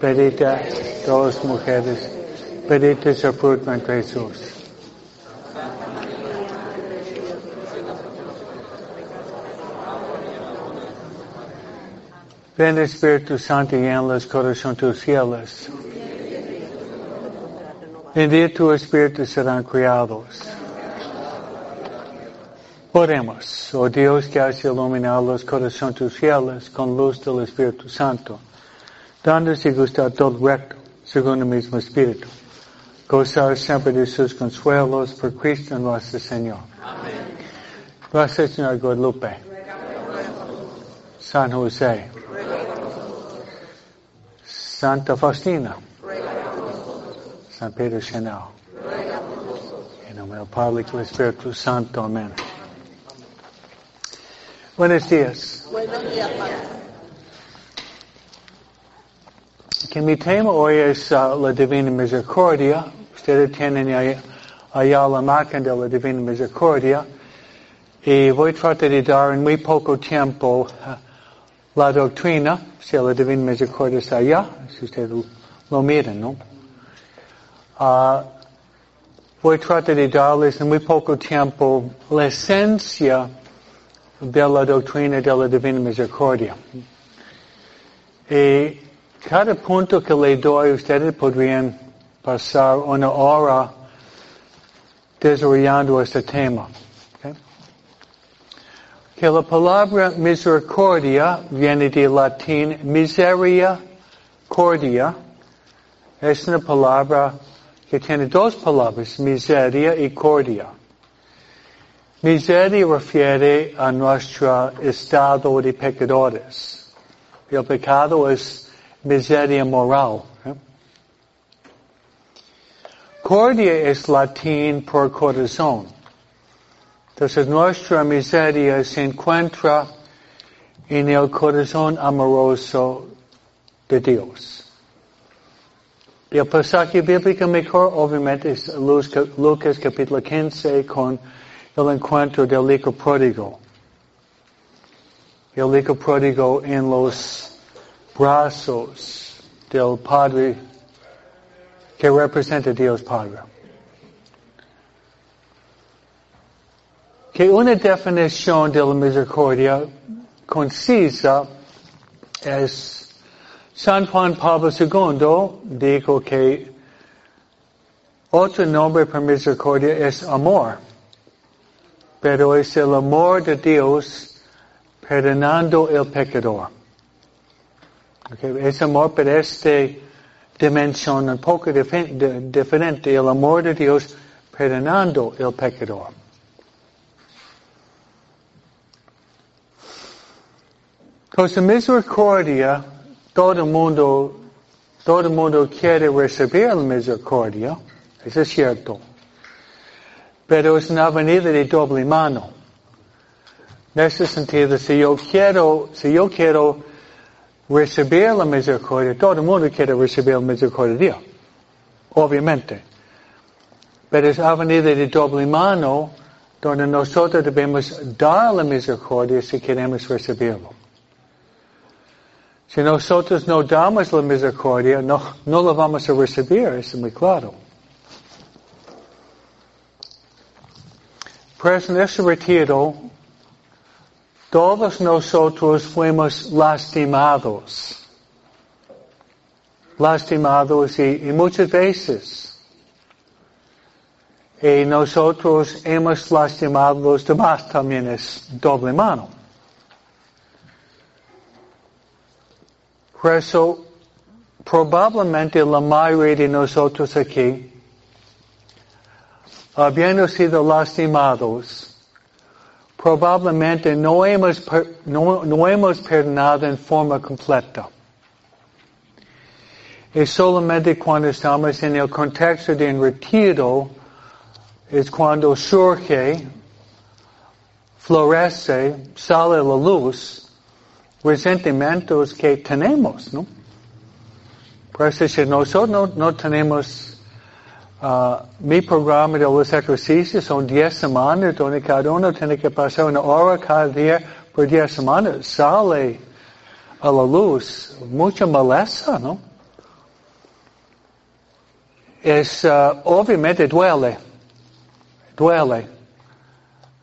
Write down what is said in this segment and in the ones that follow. bendita todas mujeres, bendito es el fruto de Jesús. Ven Espíritu Santo y en los corazones tus cielos. En tu Espíritu serán criados. Oremos, oh Dios que has iluminado los corazones tus fieles con luz del Espíritu Santo, dándonos y gustar todo recto, según el mismo Espíritu. Gozar siempre de sus consuelos por Cristo nuestro Señor. Amén. Gracias, Señor Guadalupe. San José. Santa Faustina. San Pedro Chanel. En nombre del Padre y del Espíritu Santo. Amén. Buenos días. Buenos días, Padre. Que mi tema hoy es la Divina Misericordia. Ustedes tienen allá la marca de la Divina Misericordia. Y voy a tratar de dar en muy poco tiempo la doctrina. Si la Divina Misericordia está allá, si ustedes lo miran, ¿no? Voy a tratar de darles en muy poco tiempo la esencia de la doctrina de la Divina Misericordia. Y cada punto que le doy, ustedes podrían pasar una hora desarrollando este tema. ¿Okay? Que la palabra misericordia viene del latín misericordia. Es una palabra que tiene dos palabras, miseria y cordia. Miseria refiere a nuestro estado de pecadores. El pecado es miseria moral. Cordia es latín por corazón. Entonces nuestra miseria se encuentra en el corazón amoroso de Dios. Y el pasaje bíblico mejor obviamente es Lucas capítulo 15 con el encuentro del hijo pródigo. El hijo pródigo en los brazos del Padre que representa a Dios Padre. Que una definición de la misericordia concisa es San Juan Pablo II dijo que otro nombre para misericordia es amor. Pero es el amor de Dios perdonando el pecador. Okay, es amor, pero este dimensión un poco diferente. El amor de Dios perdonando el pecador. Entonces, misericordia, todo el mundo quiere recibir la misericordia. Eso es cierto. Pero es una avenida de doble mano. En ese sentido, si yo quiero recibir la misericordia, todo el mundo quiere recibir la misericordia de Dios, obviamente. Pero es avenida de doble mano, donde nosotros debemos dar la misericordia si queremos recibirlo. Si nosotros no damos la misericordia, no la vamos a recibir, eso es muy claro. Pues en ese retiro, todos nosotros fuimos lastimados. Lastimados y muchas veces. Y nosotros hemos lastimado a los demás, también es doble mano. Por eso, probablemente la mayoría de nosotros aquí, habiendo sido lastimados, probablemente no hemos perdonado en forma completa. Y solamente cuando estamos en el contexto de un retiro, es cuando surge, florece, sale la luz, resentimientos que tenemos, ¿no? Por eso si nosotros no tenemos mi programa de los ejercicios son 10 semanas, donde cada uno tiene que pasar una hora cada día por 10 semanas. Sale a la luz mucha maleza, ¿no? es obviamente duele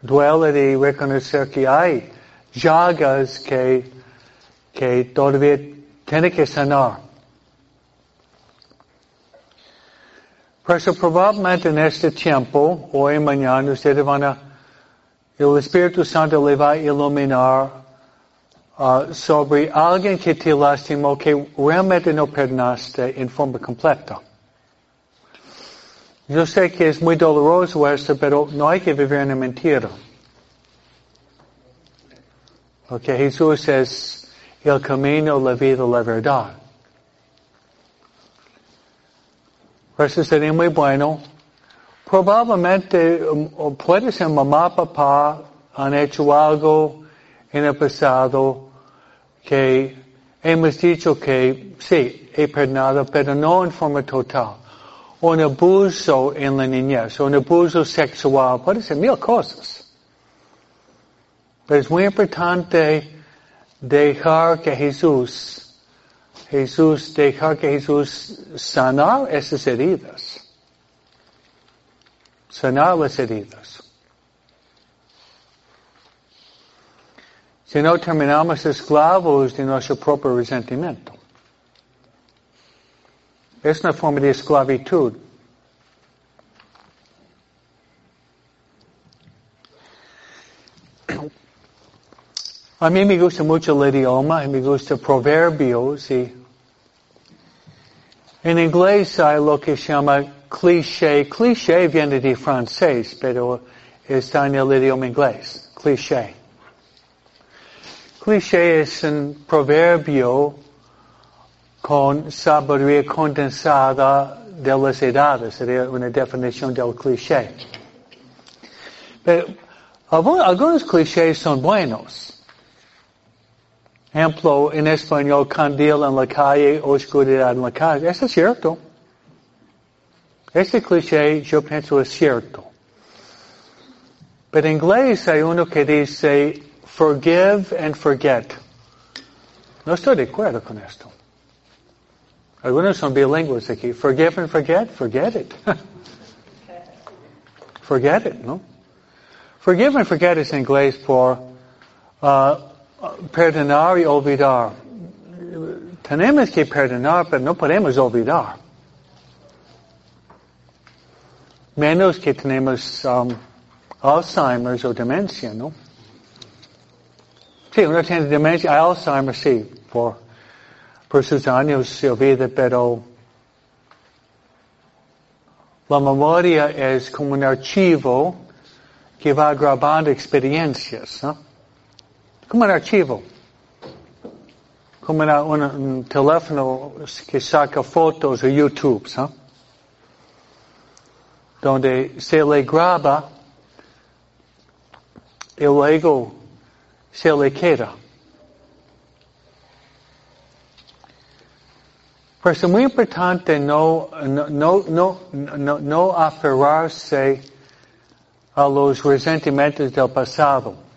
de reconocer que hay llagas que todavía tiene que sanar. Pero probablemente en este tiempo, hoy y mañana, ustedes van a, el Espíritu Santo le va a iluminar sobre alguien que te lastimó, que realmente no perdonaste en forma completa. Yo sé que es muy doloroso esto, pero no hay que vivir en mentira. Porque Jesús es el camino, la vida, la verdad. Eso sería muy bueno. Probablemente puede ser mamá, papá, han hecho algo en el pasado que hemos dicho que sí, he perdonado, pero no en forma total. Un abuso en la niñez, un abuso sexual, puede ser mil cosas. Pero es muy importante dejar que Jesús sanar esas heridas. Sanar las heridas. Si no, terminamos esclavos de nuestro propio resentimiento. Es una forma de esclavitud. A mí me gusta mucho el idioma, y me gusta proverbios, y en inglés hay lo que se llama cliché. Cliché viene de francés, pero está en el idioma inglés. Cliché. Cliché es un proverbio con sabiduría condensada de las edades. Sería una definición del cliché. Pero algunos clichés son buenos. Ejemplo, en español, candil en la calle, oscuridad en la calle. Eso es cierto. Este cliché, yo pienso, es cierto. Pero en inglés hay uno que dice, forgive and forget. No estoy de acuerdo con esto. Algunos son bilingües aquí. Forgive and forget? Forget it. Forget it, ¿no? Forgive and forget es en inglés por... perdonar y olvidar. Tenemos que perdonar, pero no podemos olvidar. Menos que tenemos Alzheimer's o demencia, ¿no? Sí, uno tiene demencia, hay Alzheimer, sí, por sus años se olvida, pero la memoria es como un archivo que va grabando experiencias, ¿no? Como un archivo, como un teléfono que saca fotos de YouTube, ¿eh? Donde se le graba y luego se le queda. Pero es muy importante no aferrarse a los resentimientos del pasado.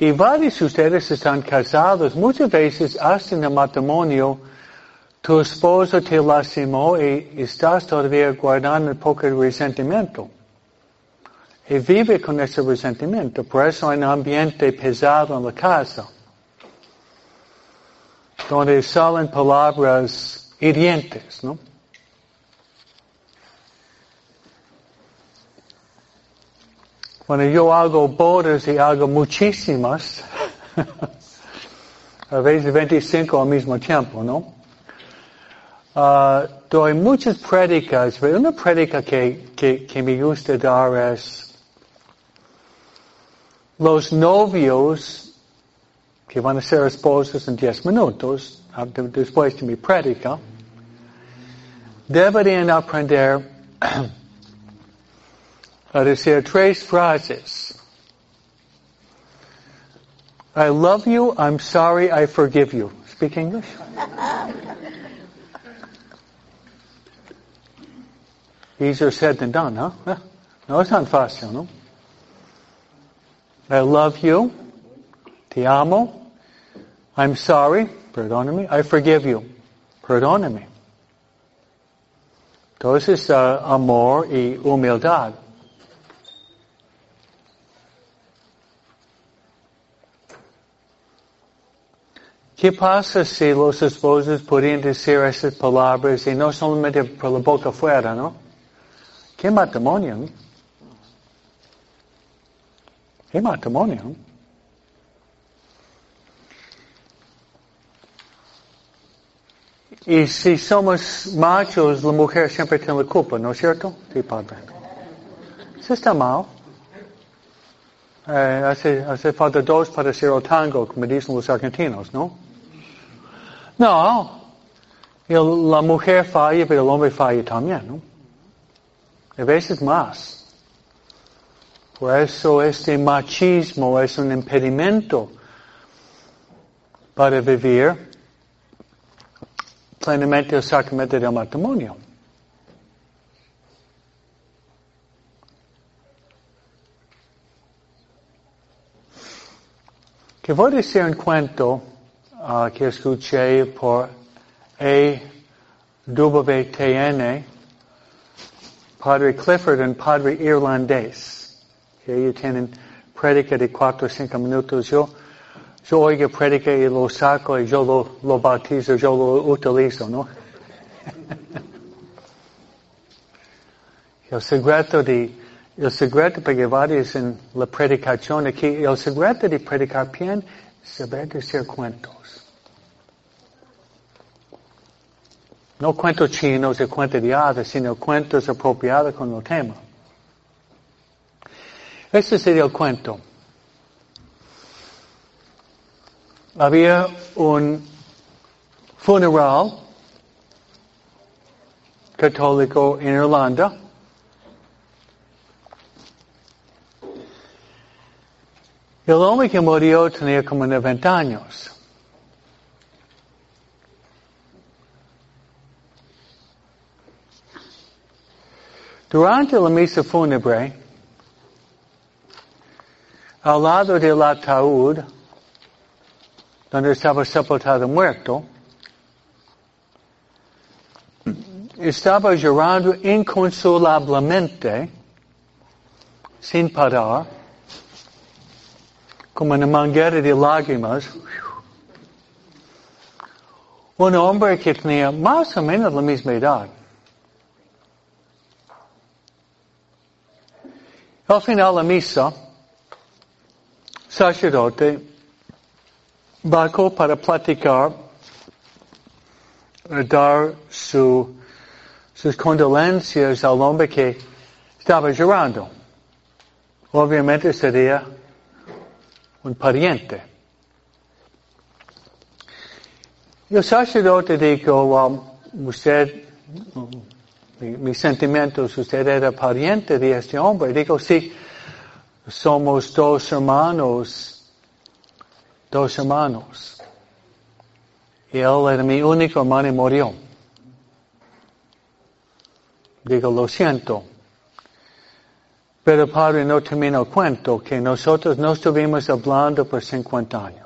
Y varios de ustedes están casados. Muchas veces, hasta en el matrimonio, tu esposo te lastimó y estás todavía guardando un poco de resentimiento. Y vive con ese resentimiento. Por eso hay un ambiente pesado en la casa, donde salen palabras hirientes, ¿no? Cuando yo hago bodas y hago muchísimas, a veces 25 al mismo tiempo, ¿no? Doy muchas prédicas, pero una prédica que me gusta dar es los novios que van a ser esposos en 10 minutos, después de mi prédica, deberían aprender a decir tres frases. I love you, I'm sorry, I forgive you. Speak English? Easier said than done, huh? No, es tan fácil, ¿no? I love you. Te amo. I'm sorry, perdóname. I forgive you, perdóname. Entonces, amor y humildad. ¿Qué pasa si los esposos podían decir esas palabras y no solamente por la boca afuera, no? ¿Qué matrimonio? ¿No? ¿Qué matrimonio? ¿No? Y si somos machos, la mujer siempre tiene la culpa, ¿no es cierto? Sí, padre. Eso está mal. Hace falta dos para hacer el tango, como dicen los argentinos, ¿no? No, la mujer falla, pero el hombre falla también, ¿no? A veces más. Por eso este machismo es un impedimento para vivir plenamente el sacramento del matrimonio. Que voy a decir un cuento que escuché por EWTN, Padre Clifford y Padre Irlandés, que ellos tienen prédica de 4 o 5 minutos. Yo oigo prédica y lo saco y yo lo bautizo, yo lo utilizo, ¿no? El secreto para llevar es en la predicación aquí. El secreto de predicar bien es saber decir cuentos. No cuentos chinos de cuentos de hadas, sino cuentos apropiados con el tema. Este sería el cuento. Había un funeral católico en Irlanda. El hombre que murió tenía como 90 años. Durante la misa fúnebre, al lado del ataúd, donde estaba sepultado muerto, estaba llorando inconsolablemente, sin parar, como una manguera de lágrimas, un hombre que tenía más o menos la misma edad. Al final de la misa, sacerdote bajó para platicar, dar sus condolencias al hombre que estaba llorando. Obviamente sería un pariente. Y el sacerdote dijo, usted, mis sentimientos, usted era pariente de este hombre. Dijo, sí, somos dos hermanos. Y él era mi único hermano y murió. Digo, lo siento. Pero padre, no termina el cuento, que nosotros no estuvimos hablando por 50 años.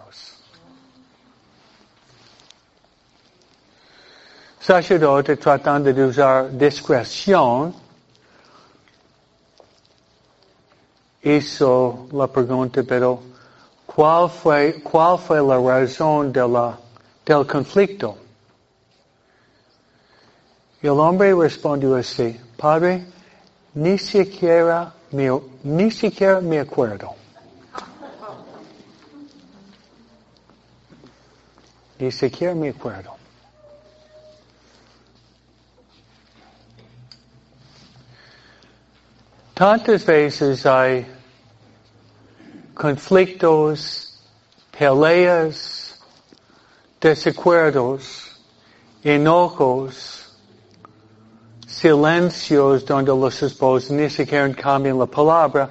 Sacerdote, tratando de usar discreción, hizo la pregunta, pero ¿cuál fue la razón del conflicto? Y el hombre respondió así, padre, ni siquiera me acuerdo. Ni siquiera me acuerdo. Tantas veces hay conflictos, peleas, desacuerdos, enojos, silencios donde los esposos ni siquiera cambian la palabra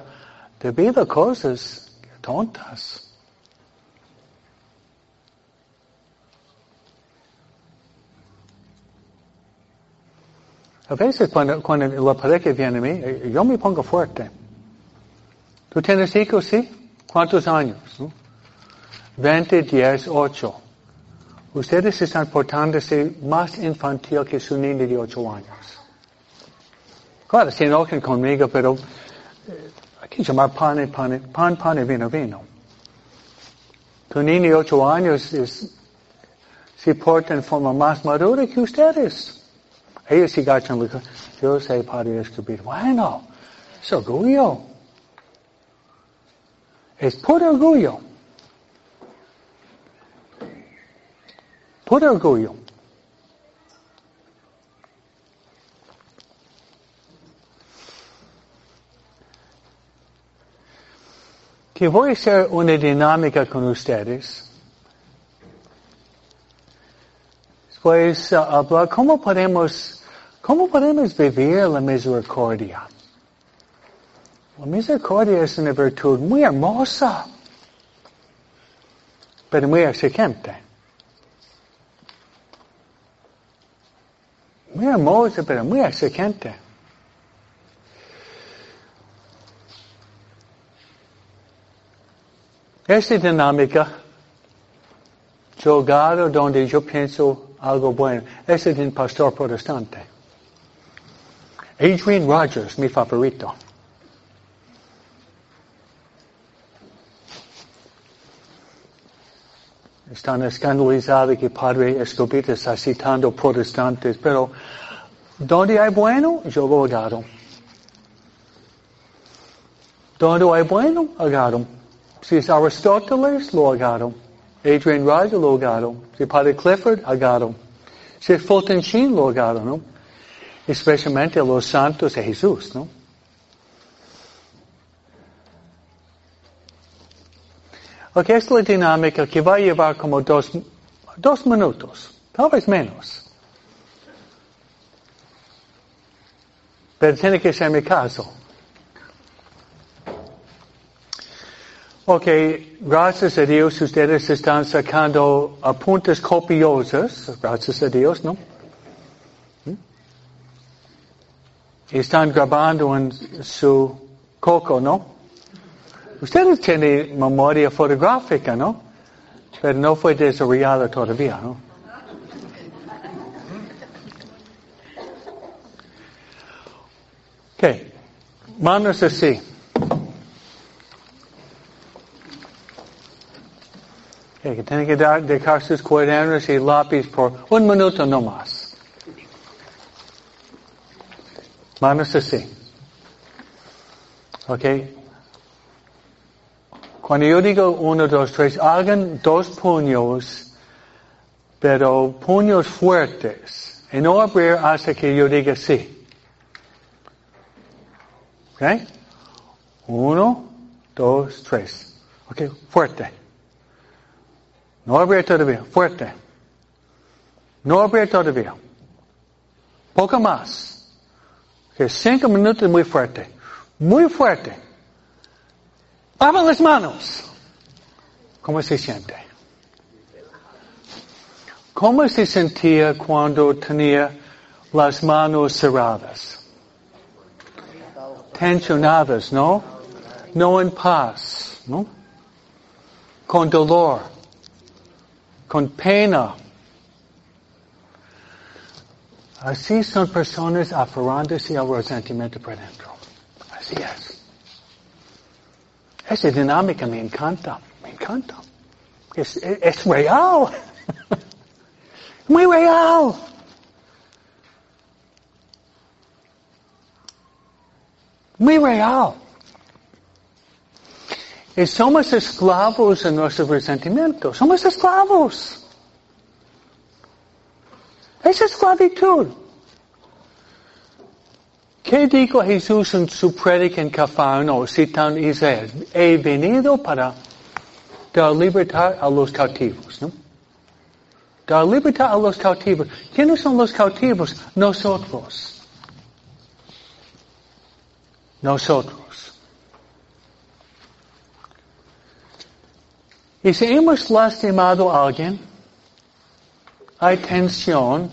debido a cosas tontas. A veces cuando la pareja viene a mí, yo me pongo fuerte. ¿Tú tienes hijos, sí? ¿Cuántos años? ¿No? 20, 10, 8. Ustedes están portándose más infantil que su niño de 8 años. Claro, se enojan conmigo, pero hay que llamar pan, vino. Tu niño de 8 años se porta en forma más madura que ustedes. Ellos se gachan, yo soy Padre Escobita. Bueno, es orgullo. Es puro orgullo. Puro orgullo. Que voy a hacer una dinámica con ustedes. Pues hablar cómo podemos vivir la misericordia. La misericordia es una virtud muy hermosa, pero muy exigente. Muy hermosa, pero muy exigente. Esta dinámica, jugado donde yo pienso algo bueno. Ese es un pastor protestante. Adrian Rogers, mi favorito. Están escandalizados que Padre Escobita está citando protestantes, pero donde hay bueno, yo lo agarro. Donde hay bueno, agarro. Si es Aristóteles, lo agarro. Adrian Rogers lo agarro. Si Padre Clifford, agarro. Si Fulton Sheen lo agarro, ¿no? Especialmente los santos de Jesús, ¿no? Ok, esta es la dinámica que va a llevar como dos minutos, tal vez menos. Pero tiene que ser mi caso. Ok, gracias a Dios ustedes están sacando apuntes copiosos, gracias a Dios, ¿no? Están grabando en su coco, ¿no? Ustedes tienen memoria fotográfica, ¿no? Pero no fue desarrollada todavía, ¿no? Ok, manos así. Que tienen que dejar sus cuadernos y lápiz por un minuto no más. Manos así. Ok. Cuando yo digo 1, 2, 3, hagan 2 puños, pero puños fuertes. Y no abrir hasta que yo diga sí. Ok. 1, 2, 3. Ok, fuerte. No abrir todavía. Fuerte. No abrir todavía. Poco más. Que 5 minutos muy fuerte. Muy fuerte. Abran las manos. ¿Cómo se siente? ¿Cómo se sentía cuando tenía las manos cerradas? Tensionadas, ¿no? No en paz, ¿no? Con dolor. Con pena. Así son personas aferrándose al resentimiento por dentro. Así es. Esa dinámica me encanta. Me encanta. Es real. Muy real. Muy real. Y somos esclavos en nuestros resentimientos. Somos esclavos. Es esclavitud. ¿Qué dijo Jesús en su prédica en Cafarnaúm, citando a Isaías? He venido para dar libertad a los cautivos, ¿no? Dar libertad a los cautivos. ¿Quiénes son los cautivos? Nosotros. Nosotros. Y si hemos lastimado a alguien, hay tensión,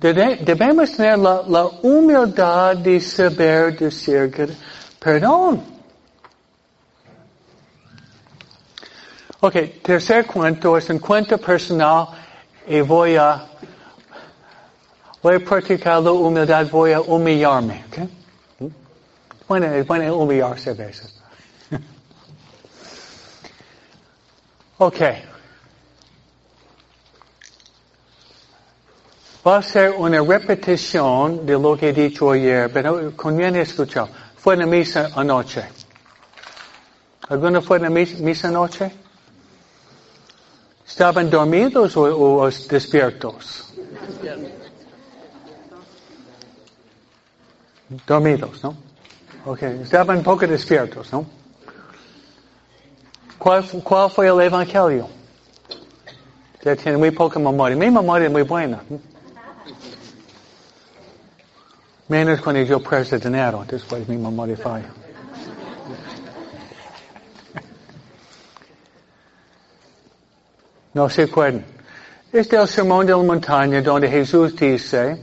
debemos tener la humildad de saber decir perdón. Ok, tercer cuento es un cuento personal y voy a practicar la humildad, voy a humillarme. Okay? Bueno, es bueno humillarse a veces. Ok. Va a ser una repetición de lo que he dicho ayer, pero conviene escuchar. Fue una misa anoche. ¿Alguna fue una misa anoche? ¿Estaban dormidos o despiertos? Dormidos, ¿no? Ok, estaban un poco despiertos, ¿no? ¿Cuál fue el evangelio? Ya tiene muy poca memoria. Mi memoria es muy buena. Menos cuando yo presto dinero, después mi memoria falla. No se acuerdan. Este es el Sermón de la Montaña donde Jesús dice,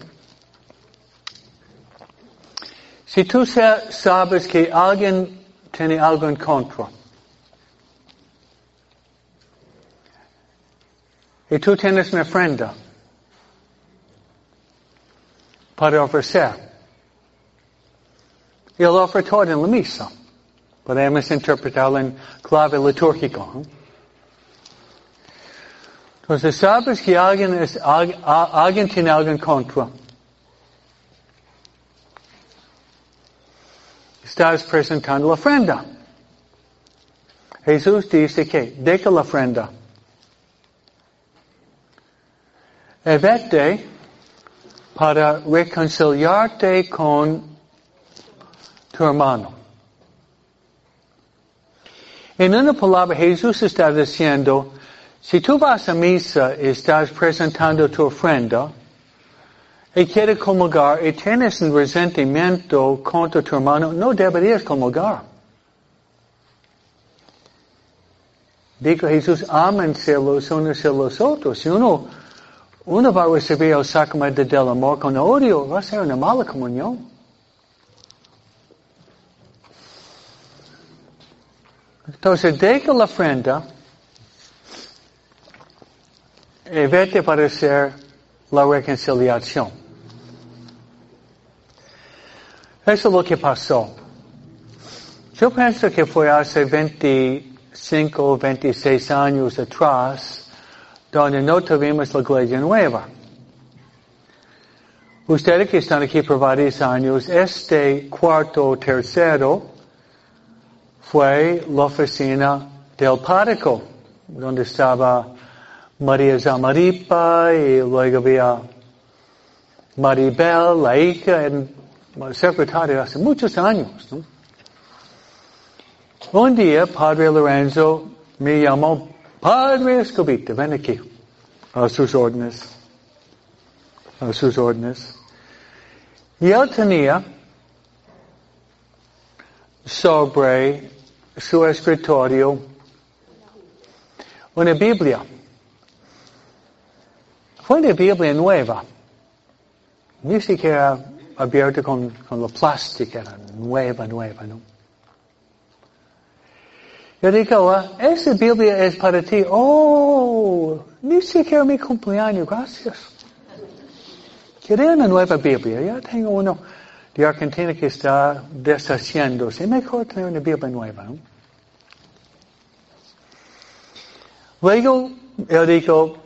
si tú sabes que alguien tiene algo en contra, y tú tienes una ofrenda para ofrecer, y lo ofre todo en la misa. Podemos interpretarlo en clave litúrgico. Entonces, sabes que alguien tiene algo en contra. Estás presentando la ofrenda. Jesús dice que deja la ofrenda. Y vete para reconciliarte con tu hermano. En una palabra, Jesús está diciendo, si tú vas a misa y estás presentando tu ofrenda, y quieres comulgar, y tienes un resentimiento contra tu hermano, no deberías comulgar. Dijo Jesús, ámense los unos a los otros. Si uno va a recibir el sacramento del amor con odio, va a ser una mala comunión. Entonces, deja la ofrenda y vete para hacer la reconciliación. Eso es lo que pasó. Yo pienso que fue hace 25, 26 años atrás, donde no tuvimos la iglesia nueva. Ustedes que están aquí por varios años, este cuarto o tercero fue la oficina del párroco, donde estaba María Zamaripa, y luego había Maribel, la hija, secretaria hace muchos años, ¿no? Un día, Padre Lorenzo me llamó, Padre Escobita, ven aquí, a sus órdenes. Y él tenía sobre su escritorio una Biblia. Fue de Biblia nueva. Ni siquiera abierta con la plástica. Era nueva, ¿no? Yo digo, esa Biblia es para ti. Oh, ni siquiera mi cumpleaños, gracias. Quería una nueva Biblia. Ya tengo uno de Argentina que está deshaciéndose. Mejor tener una Biblia nueva, ¿no? Luego, yo digo,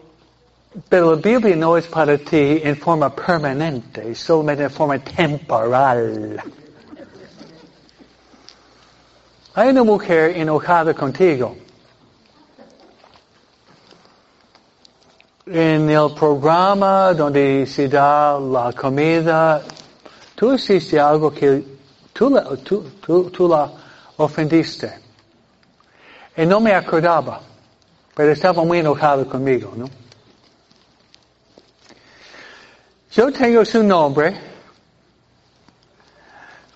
pero la Biblia no es para ti en forma permanente, solamente en forma temporal. Hay una mujer enojada contigo. En el programa donde se da la comida, tú hiciste algo que tú la ofendiste. Y no me acordaba, pero estaba muy enojada conmigo, ¿no? Yo tengo su nombre,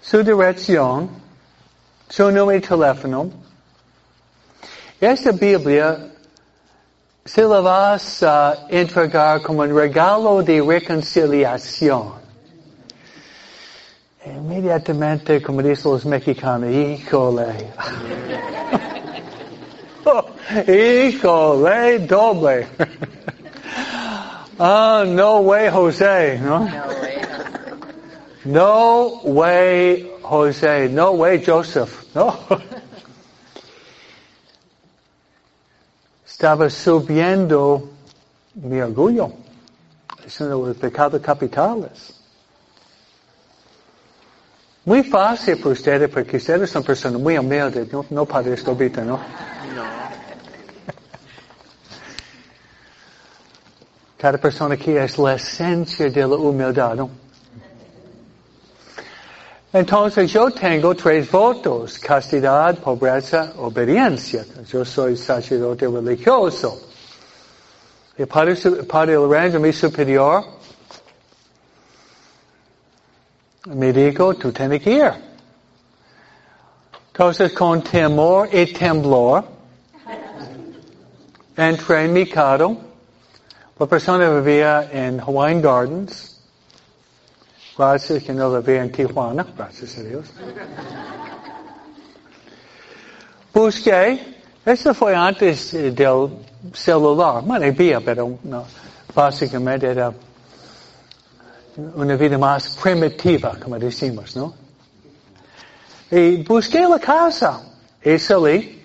su dirección, su número de teléfono. Esta Biblia se la vas a entregar como un regalo de reconciliación. Inmediatamente, como dicen los mexicanos, híjole. Híjole, doble. No way, José, ¿no? No way, José. No way, Joseph. No. Estaba subiendo mi orgullo. Es uno de los pecados capitales. Muy fácil para ustedes, porque ustedes son personas muy humildes, no, no Padre Escobita, ¿no? No. Cada persona aquí es la esencia de la humildad, ¿no? Entonces yo tengo tres votos: castidad, pobreza, obediencia. Yo soy sacerdote religioso. El Padre Lorenzo, mi superior, me dijo, tú tienes que ir. Entonces con temor y temblor, entré en mi carro. La persona vivía en Hawaiian Gardens. Gracias que no la vi en Tijuana, gracias a Dios. Busqué, esto fue antes del celular, bueno, había, pero no, básicamente era una vida más primitiva, como decimos, ¿no? Y busqué la casa, y salí.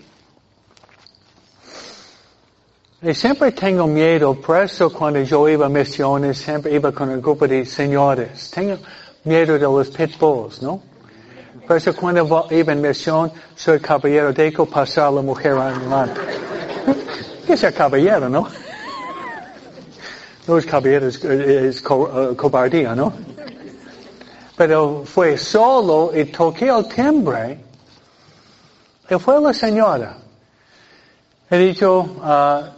Y siempre tengo miedo, por eso cuando yo iba a misiones, siempre iba con un grupo de señores. Tengo miedo de los pitbulls, ¿no? Por eso cuando iba en misión, soy caballero, dejo pasar a la mujer adelante. Que sea caballero, ¿no? No es caballero, es cobardía, ¿no? Pero fue solo y toqué el timbre, y fue la señora. He dicho,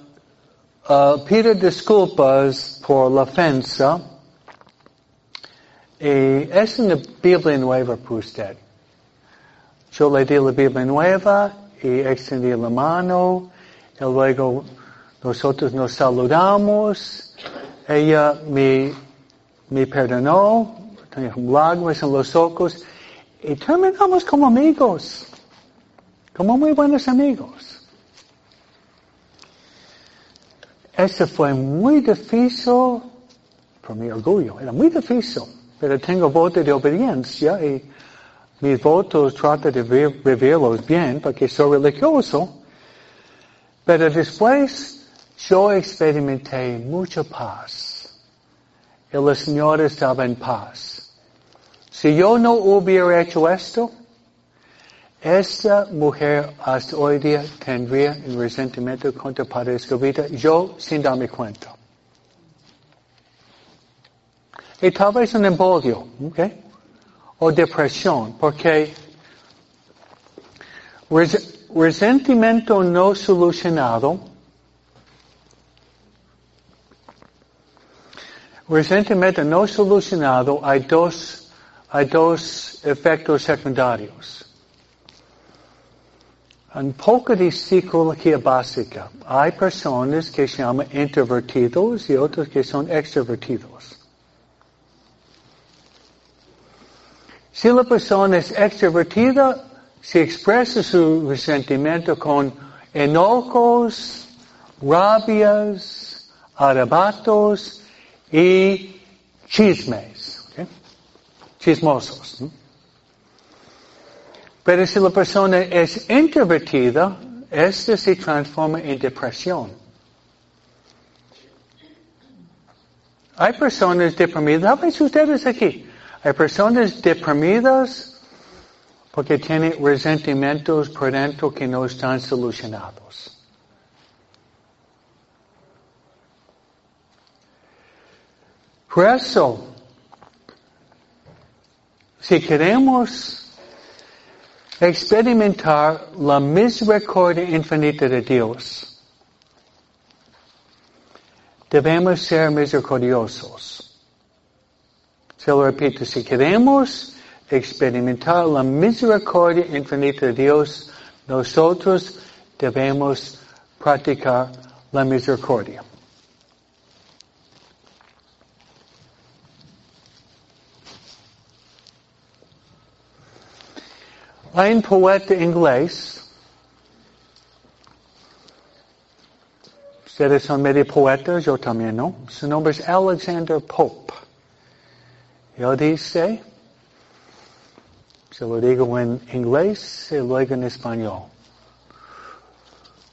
pido disculpas por la ofensa. Y es una Biblia nueva para usted. Yo le di la Biblia nueva y extendí la mano. Y luego nosotros nos saludamos. Ella me perdonó. Tenía lágrimas en los ojos. Y terminamos como amigos. Como muy buenos amigos. Eso fue muy difícil por mi orgullo, era muy difícil, pero tengo voto de obediencia y mis votos trato de vivirlos bien porque soy religioso, pero después yo experimenté mucha paz y la señora estaba en paz. Si yo no hubiera hecho esto, esta mujer hasta hoy día tendría un resentimiento contra Padre Escobita, yo sin darme cuenta. Y tal vez un embolio, ¿ok? O depresión, porque resentimiento no solucionado, hay dos efectos secundarios. Un poco de psicología básica. Hay personas que se llaman introvertidos y otros que son extrovertidos. Si la persona es extrovertida, se expresa su resentimiento con enojos, rabias, arrebatos y chismes, ¿okay? Chismosos, ¿no? Pero si la persona es introvertida, esta se transforma en depresión. Hay personas deprimidas, ¿saben ustedes aquí? Hay personas deprimidas porque tienen resentimientos por dentro que no están solucionados. Por eso, si queremos experimentar la misericordia infinita de Dios, debemos ser misericordiosos. Se lo repito, si queremos experimentar la misericordia infinita de Dios, nosotros debemos practicar la misericordia. Hay un poeta inglés Ustedes son medio poetas, yo también, ¿no? Su nombre es Alexander Pope. Él dice, se lo digo en inglés y luego en español.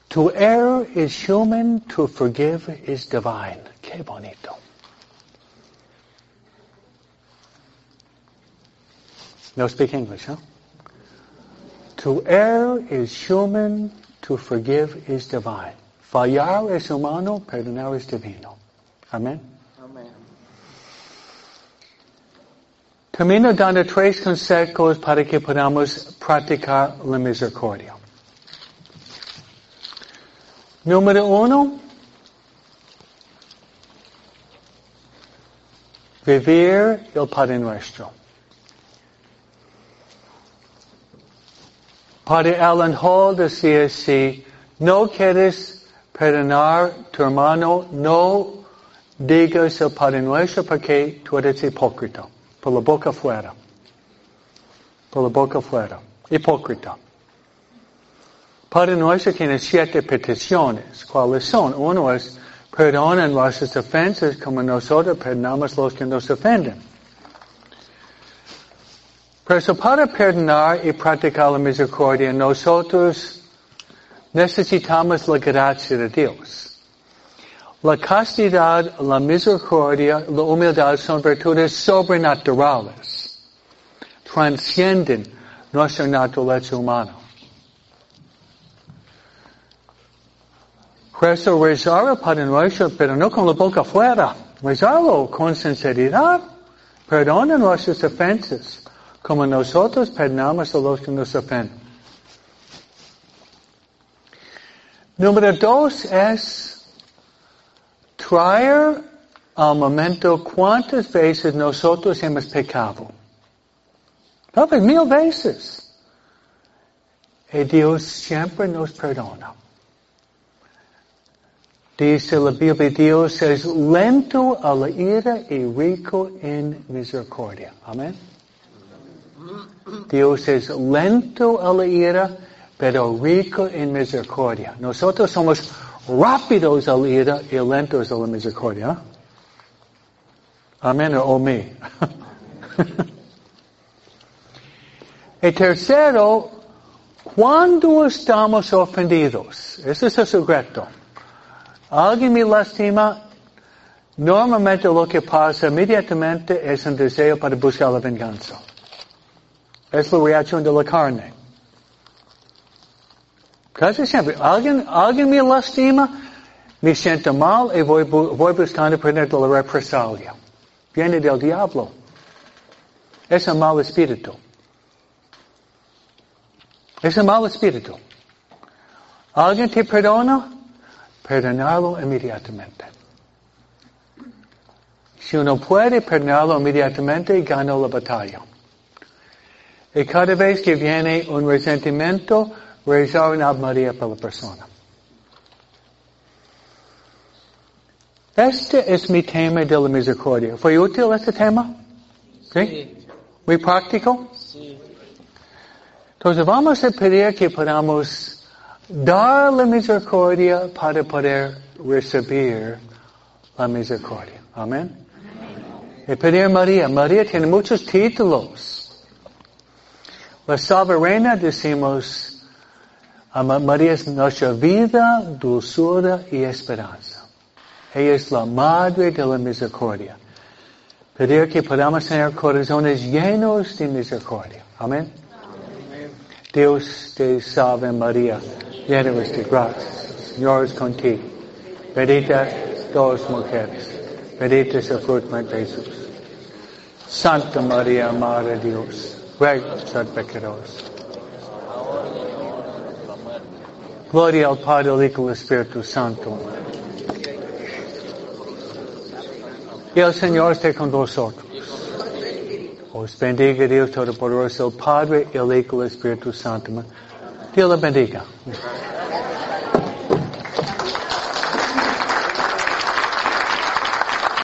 To err is human, to forgive is divine. Qué bonito. No speak English, huh? To err is human, to forgive is divine. Fallar es humano, perdonar es divino. Amén. Amén. Termino dando 3 consejos para que podamos practicar la misericordia. Número 1. Vivir el Padre Nuestro. Padre Alan Hall decía, si no quieres perdonar tu hermano, no digas el Padre Nuestro porque tú eres hipócrita. Por la boca fuera. Por la boca fuera. Hipócrita. Padre Nuestro tiene 7 peticiones. ¿Cuáles son? 1 es, perdonen nuestras ofensas como nosotros perdonamos los que nos ofenden. Pero para perdonar y practicar la misericordia, nosotros necesitamos la gracia de Dios. La castidad, la misericordia, la humildad son virtudes sobrenaturales. Transcienden nuestra naturaleza humana. Por eso rezar al Padre Nuestro, pero no con la boca afuera. Rezarlo con sinceridad. Perdona nuestras ofensas, como nosotros perdonamos a los que nos ofenden. Número 2 es traer al momento cuántas veces nosotros hemos pecado. Tal vez 1000 veces. Y Dios siempre nos perdona. Dice la Biblia, Dios es lento a la ira y rico en misericordia. Amén. Dios es lento a la ira, pero rico en misericordia. Nosotros somos rápidos a la ira y lentos a la misericordia. Amén o me. Y tercero, cuando estamos ofendidos, ese es el secreto. Alguien me lastima, normalmente lo que pasa inmediatamente es un deseo para buscar la venganza. Es la reacción de la carne. Casi siempre. Alguien me lastima, me siento mal y voy buscando prender la represalia. Viene del diablo. Es un mal espíritu. Es un mal espíritu. Alguien te perdona, perdonarlo inmediatamente. Si uno puede perdonarlo inmediatamente, gana la batalla. Y cada vez que viene un resentimiento, rezar una Ave María para la persona. Este es mi tema de la misericordia. ¿Fue útil este tema? ¿Sí? ¿Muy práctico? Sí. Entonces vamos a pedir que podamos dar la misericordia para poder recibir la misericordia. Amén. Y pedir a María. María tiene muchos títulos. La soberana decimos, María es nuestra vida, dulzura y esperanza. Ella es la madre de la misericordia. Pedir que podamos tener corazones llenos de misericordia. Amén. Amén. Dios te salve María, llena de gracia, Señor es contigo. Bendita todas mujeres, bendita es el fruto de Jesús. Santa María, Madre de Dios, ruega por pecadores. Gloria al Padre, al Hijo y al Espíritu Santo. Y el Señor esté con vosotros. Os bendiga Dios Todopoderoso, el Padre, el Hijo y el Espíritu Santo. Dios los bendiga.